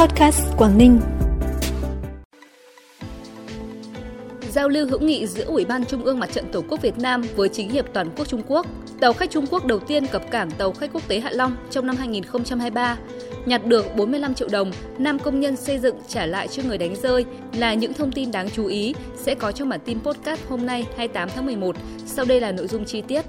Podcast Quảng Ninh. Giao lưu hữu nghị giữa Ủy ban Trung ương Mặt trận Tổ quốc Việt Nam với Chính hiệp toàn quốc Trung Quốc. Tàu khách Trung Quốc đầu tiên cập cảng tàu khách quốc tế Hạ Long trong năm 2023, nhặt được 45 triệu đồng, 5 công nhân xây dựng trả lại cho người đánh rơi là những thông tin đáng chú ý sẽ có trong bản tin podcast hôm nay 28 tháng 11. Sau đây là nội dung chi tiết.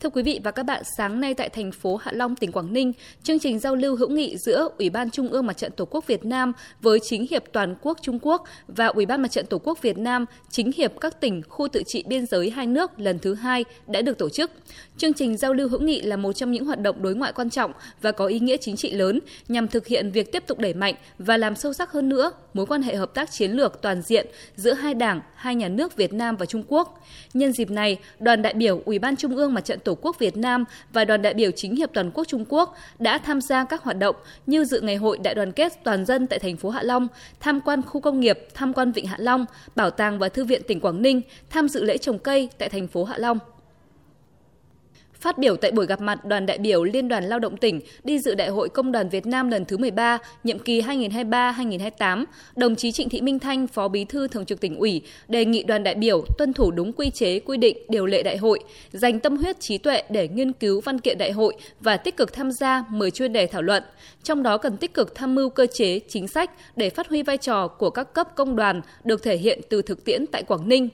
Thưa quý vị và các bạn, sáng nay tại thành phố Hạ Long, tỉnh Quảng Ninh, chương trình giao lưu hữu nghị giữa Ủy ban Trung ương Mặt trận Tổ quốc Việt Nam với Chính hiệp toàn quốc Trung Quốc và Ủy ban Mặt trận Tổ quốc Việt Nam, Chính hiệp các tỉnh, khu tự trị biên giới hai nước lần thứ hai đã được tổ chức. Chương trình giao lưu hữu nghị là một trong những hoạt động đối ngoại quan trọng và có ý nghĩa chính trị lớn nhằm thực hiện việc tiếp tục đẩy mạnh và làm sâu sắc hơn nữa mối quan hệ hợp tác chiến lược toàn diện giữa hai đảng, hai nhà nước Việt Nam và Trung Quốc. Nhân dịp này, đoàn đại biểu Ủy ban Trung ương Mặt trận Tổ quốc Việt Nam và đoàn đại biểu Chính hiệp toàn quốc Trung Quốc đã tham gia các hoạt động như dự ngày hội đại đoàn kết toàn dân tại thành phố Hạ Long, tham quan khu công nghiệp, tham quan Vịnh Hạ Long, Bảo tàng và Thư viện tỉnh Quảng Ninh, tham dự lễ trồng cây tại thành phố Hạ Long. Phát biểu tại buổi gặp mặt, đoàn đại biểu Liên đoàn Lao động tỉnh đi dự Đại hội Công đoàn Việt Nam lần thứ 13, nhiệm kỳ 2023-2028, đồng chí Trịnh Thị Minh Thanh, Phó Bí thư Thường trực Tỉnh ủy, đề nghị đoàn đại biểu tuân thủ đúng quy chế, quy định, điều lệ đại hội, dành tâm huyết trí tuệ để nghiên cứu văn kiện đại hội và tích cực tham gia 10 chuyên đề thảo luận. Trong đó cần tích cực tham mưu cơ chế, chính sách để phát huy vai trò của các cấp công đoàn được thể hiện từ thực tiễn tại Quảng Ninh.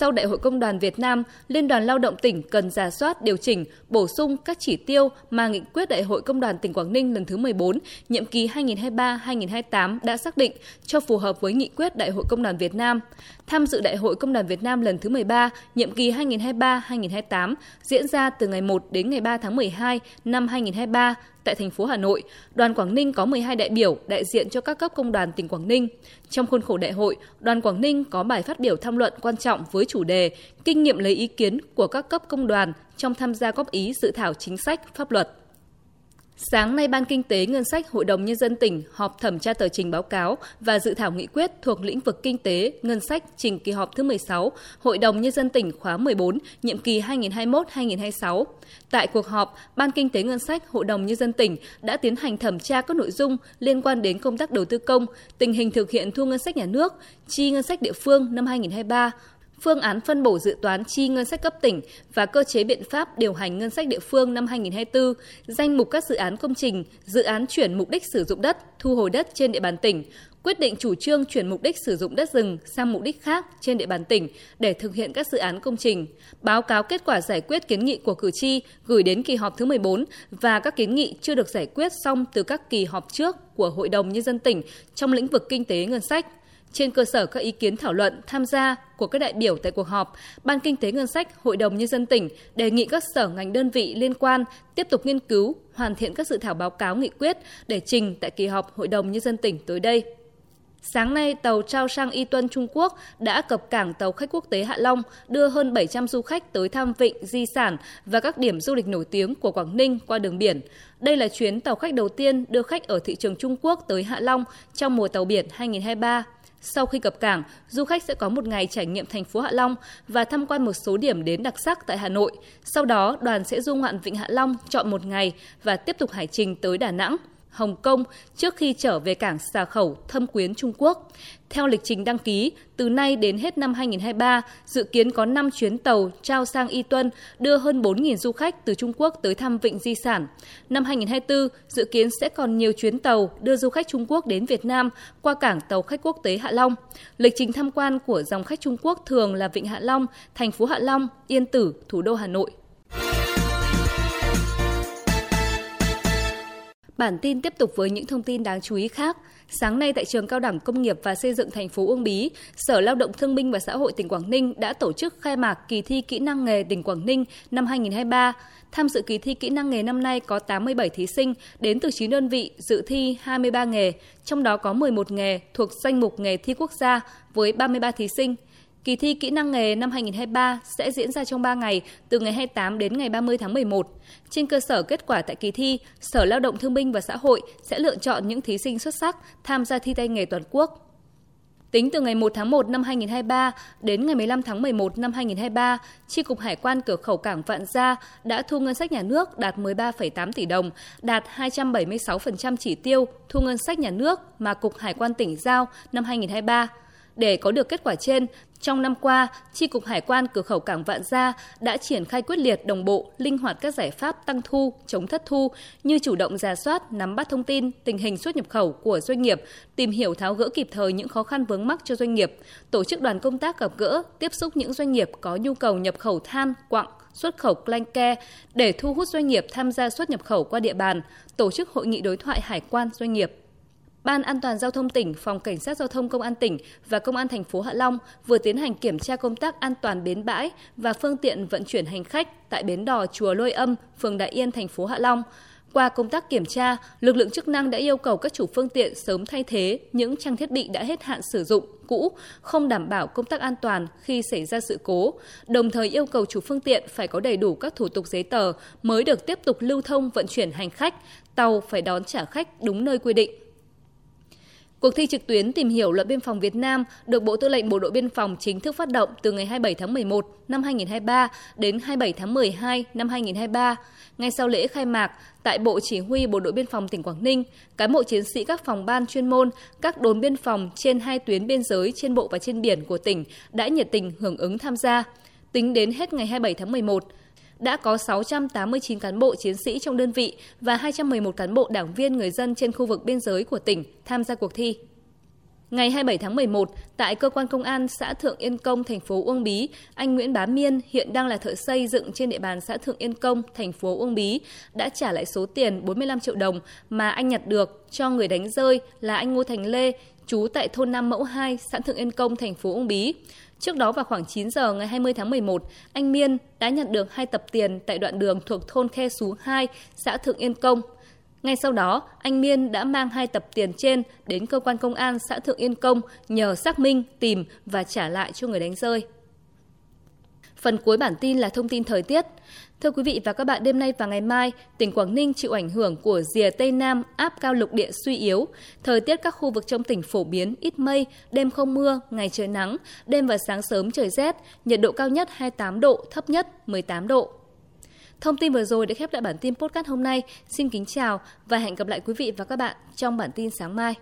Sau Đại hội Công đoàn Việt Nam, Liên đoàn Lao động tỉnh cần rà soát, điều chỉnh, bổ sung các chỉ tiêu mà nghị quyết Đại hội Công đoàn tỉnh Quảng Ninh lần thứ 14, nhiệm kỳ 2023-2028 đã xác định cho phù hợp với nghị quyết Đại hội Công đoàn Việt Nam. Tham dự Đại hội Công đoàn Việt Nam lần thứ 13, nhiệm kỳ 2023-2028 diễn ra từ ngày 1 đến ngày 3 tháng 12 năm 2023 tại thành phố Hà Nội. Đoàn Quảng Ninh có 12 đại biểu đại diện cho các cấp công đoàn tỉnh Quảng Ninh. Trong khuôn khổ đại hội, Đoàn Quảng Ninh có bài phát biểu tham luận quan trọng với chủ đề kinh nghiệm lấy ý kiến của các cấp công đoàn trong tham gia góp ý dự thảo chính sách, pháp luật. Sáng nay, Ban Kinh tế Ngân sách Hội đồng Nhân dân tỉnh họp thẩm tra tờ trình báo cáo và dự thảo nghị quyết thuộc lĩnh vực kinh tế, ngân sách trình kỳ họp thứ 16 Hội đồng Nhân dân tỉnh khóa 14, nhiệm kỳ 2021-2026. Tại cuộc họp, Ban Kinh tế Ngân sách Hội đồng Nhân dân tỉnh đã tiến hành thẩm tra các nội dung liên quan đến công tác đầu tư công, tình hình thực hiện thu ngân sách nhà nước, chi ngân sách địa phương năm 2023, phương án phân bổ dự toán chi ngân sách cấp tỉnh và cơ chế biện pháp điều hành ngân sách địa phương năm 2024, danh mục các dự án công trình, dự án chuyển mục đích sử dụng đất, thu hồi đất trên địa bàn tỉnh, quyết định chủ trương chuyển mục đích sử dụng đất rừng sang mục đích khác trên địa bàn tỉnh để thực hiện các dự án công trình, báo cáo kết quả giải quyết kiến nghị của cử tri gửi đến kỳ họp thứ 14 và các kiến nghị chưa được giải quyết xong từ các kỳ họp trước của Hội đồng Nhân dân tỉnh trong lĩnh vực kinh tế ngân sách. Trên cơ sở các ý kiến thảo luận tham gia của các đại biểu tại cuộc họp, Ban Kinh tế Ngân sách Hội đồng Nhân dân tỉnh đề nghị các sở ngành đơn vị liên quan tiếp tục nghiên cứu, hoàn thiện các dự thảo báo cáo nghị quyết để trình tại kỳ họp Hội đồng Nhân dân tỉnh tới đây. Sáng nay, tàu Chao Sang Y Tuân Trung Quốc đã cập cảng tàu khách quốc tế Hạ Long, đưa hơn 700 du khách tới thăm vịnh, di sản và các điểm du lịch nổi tiếng của Quảng Ninh qua đường biển. Đây là chuyến tàu khách đầu tiên đưa khách ở thị trường Trung Quốc tới Hạ Long trong mùa tàu biển 2023. Sau khi cập cảng, du khách sẽ có một ngày trải nghiệm thành phố Hạ Long và tham quan một số điểm đến đặc sắc tại Hà Nội. Sau đó, đoàn sẽ du ngoạn vịnh Hạ Long trọn một ngày và tiếp tục hải trình tới Đà Nẵng, Hồng Kông trước khi trở về cảng Xà Khẩu, Thâm Quyến, Trung Quốc. Theo lịch trình đăng ký, từ nay đến hết năm 2023, dự kiến có 5 chuyến tàu Chao Sang Y Tuân đưa hơn 4.000 du khách từ Trung Quốc tới thăm vịnh di sản. Năm 2024, dự kiến sẽ còn nhiều chuyến tàu đưa du khách Trung Quốc đến Việt Nam qua cảng tàu khách quốc tế Hạ Long. Lịch trình tham quan của dòng khách Trung Quốc thường là vịnh Hạ Long, thành phố Hạ Long, Yên Tử, thủ đô Hà Nội. Bản tin tiếp tục với những thông tin đáng chú ý khác. Sáng nay tại trường Cao đẳng Công nghiệp và Xây dựng thành phố Uông Bí, Sở Lao động Thương binh và Xã hội tỉnh Quảng Ninh đã tổ chức khai mạc kỳ thi kỹ năng nghề tỉnh Quảng Ninh năm 2023. Tham dự kỳ thi kỹ năng nghề năm nay có 87 thí sinh đến từ 9 đơn vị dự thi 23 nghề, trong đó có 11 nghề thuộc danh mục nghề thi quốc gia với 33 thí sinh. Kỳ thi kỹ năng nghề năm 2023 sẽ diễn ra trong 3 ngày, từ ngày 28 đến ngày 30 tháng 11. Trên cơ sở kết quả tại kỳ thi, Sở Lao động Thương binh và Xã hội sẽ lựa chọn những thí sinh xuất sắc tham gia thi tay nghề toàn quốc. Tính từ ngày 1 tháng 1 năm 2023 đến ngày 15 tháng 11 năm 2023, Chi cục Hải quan Cửa khẩu Cảng Vạn Gia đã thu ngân sách nhà nước đạt 13,8 tỷ đồng, đạt 276% chỉ tiêu thu ngân sách nhà nước mà Cục Hải quan tỉnh giao năm 2023. Để có được kết quả trên, trong năm qua, Chi cục Hải quan Cửa khẩu Cảng Vạn Gia đã triển khai quyết liệt, đồng bộ, linh hoạt các giải pháp tăng thu, chống thất thu như chủ động rà soát, nắm bắt thông tin, tình hình xuất nhập khẩu của doanh nghiệp, tìm hiểu tháo gỡ kịp thời những khó khăn vướng mắc cho doanh nghiệp, tổ chức đoàn công tác gặp gỡ, tiếp xúc những doanh nghiệp có nhu cầu nhập khẩu than, quặng, xuất khẩu Clanke để thu hút doanh nghiệp tham gia xuất nhập khẩu qua địa bàn, tổ chức hội nghị đối thoại hải quan doanh nghiệp. Ban An toàn giao thông tỉnh, Phòng Cảnh sát giao thông Công an tỉnh và Công an thành phố Hạ Long vừa tiến hành kiểm tra công tác an toàn bến bãi và phương tiện vận chuyển hành khách tại bến đò chùa Lôi Âm, phường Đại Yên, thành phố Hạ Long. Qua công tác kiểm tra, lực lượng chức năng đã yêu cầu các chủ phương tiện sớm thay thế những trang thiết bị đã hết hạn sử dụng, cũ, không đảm bảo công tác an toàn khi xảy ra sự cố, đồng thời yêu cầu chủ phương tiện phải có đầy đủ các thủ tục giấy tờ mới được tiếp tục lưu thông vận chuyển hành khách, tàu phải đón trả khách đúng nơi quy định. Cuộc thi trực tuyến tìm hiểu luật biên phòng Việt Nam được Bộ Tư lệnh Bộ đội Biên phòng chính thức phát động từ ngày 27 tháng 11 năm 2023 đến 27 tháng 12 năm 2023. Ngay sau lễ khai mạc, tại Bộ Chỉ huy Bộ đội Biên phòng tỉnh Quảng Ninh, cán bộ chiến sĩ các phòng ban chuyên môn, các đồn biên phòng trên hai tuyến biên giới trên bộ và trên biển của tỉnh đã nhiệt tình hưởng ứng tham gia. Tính đến hết ngày 27 tháng 11, đã có 689 cán bộ chiến sĩ trong đơn vị và 211 cán bộ đảng viên người dân trên khu vực biên giới của tỉnh tham gia cuộc thi. Ngày 27 tháng 11, tại cơ quan công an xã Thượng Yên Công, thành phố Uông Bí, anh Nguyễn Bá Miên hiện đang là thợ xây dựng trên địa bàn xã Thượng Yên Công, thành phố Uông Bí đã trả lại số tiền 45 triệu đồng mà anh nhặt được cho người đánh rơi là anh Ngô Thành Lê, trú tại thôn Nam Mẫu 2, xã Thượng Yên Công, thành phố Uông Bí. Trước đó vào khoảng 9 giờ ngày 20 tháng 11, anh Miên đã nhận được 2 tập tiền tại đoạn đường thuộc thôn Khe Sú 2, xã Thượng Yên Công. Ngay sau đó, anh Miên đã mang 2 tập tiền trên đến cơ quan công an xã Thượng Yên Công nhờ xác minh, tìm và trả lại cho người đánh rơi. Phần cuối bản tin là thông tin thời tiết. Thưa quý vị và các bạn, đêm nay và ngày mai, tỉnh Quảng Ninh chịu ảnh hưởng của rìa Tây Nam áp cao lục địa suy yếu. Thời tiết các khu vực trong tỉnh phổ biến, ít mây, đêm không mưa, ngày trời nắng, đêm và sáng sớm trời rét, nhiệt độ cao nhất 28 độ, thấp nhất 18 độ. Thông tin vừa rồi đã khép lại bản tin podcast hôm nay. Xin kính chào và hẹn gặp lại quý vị và các bạn trong bản tin sáng mai.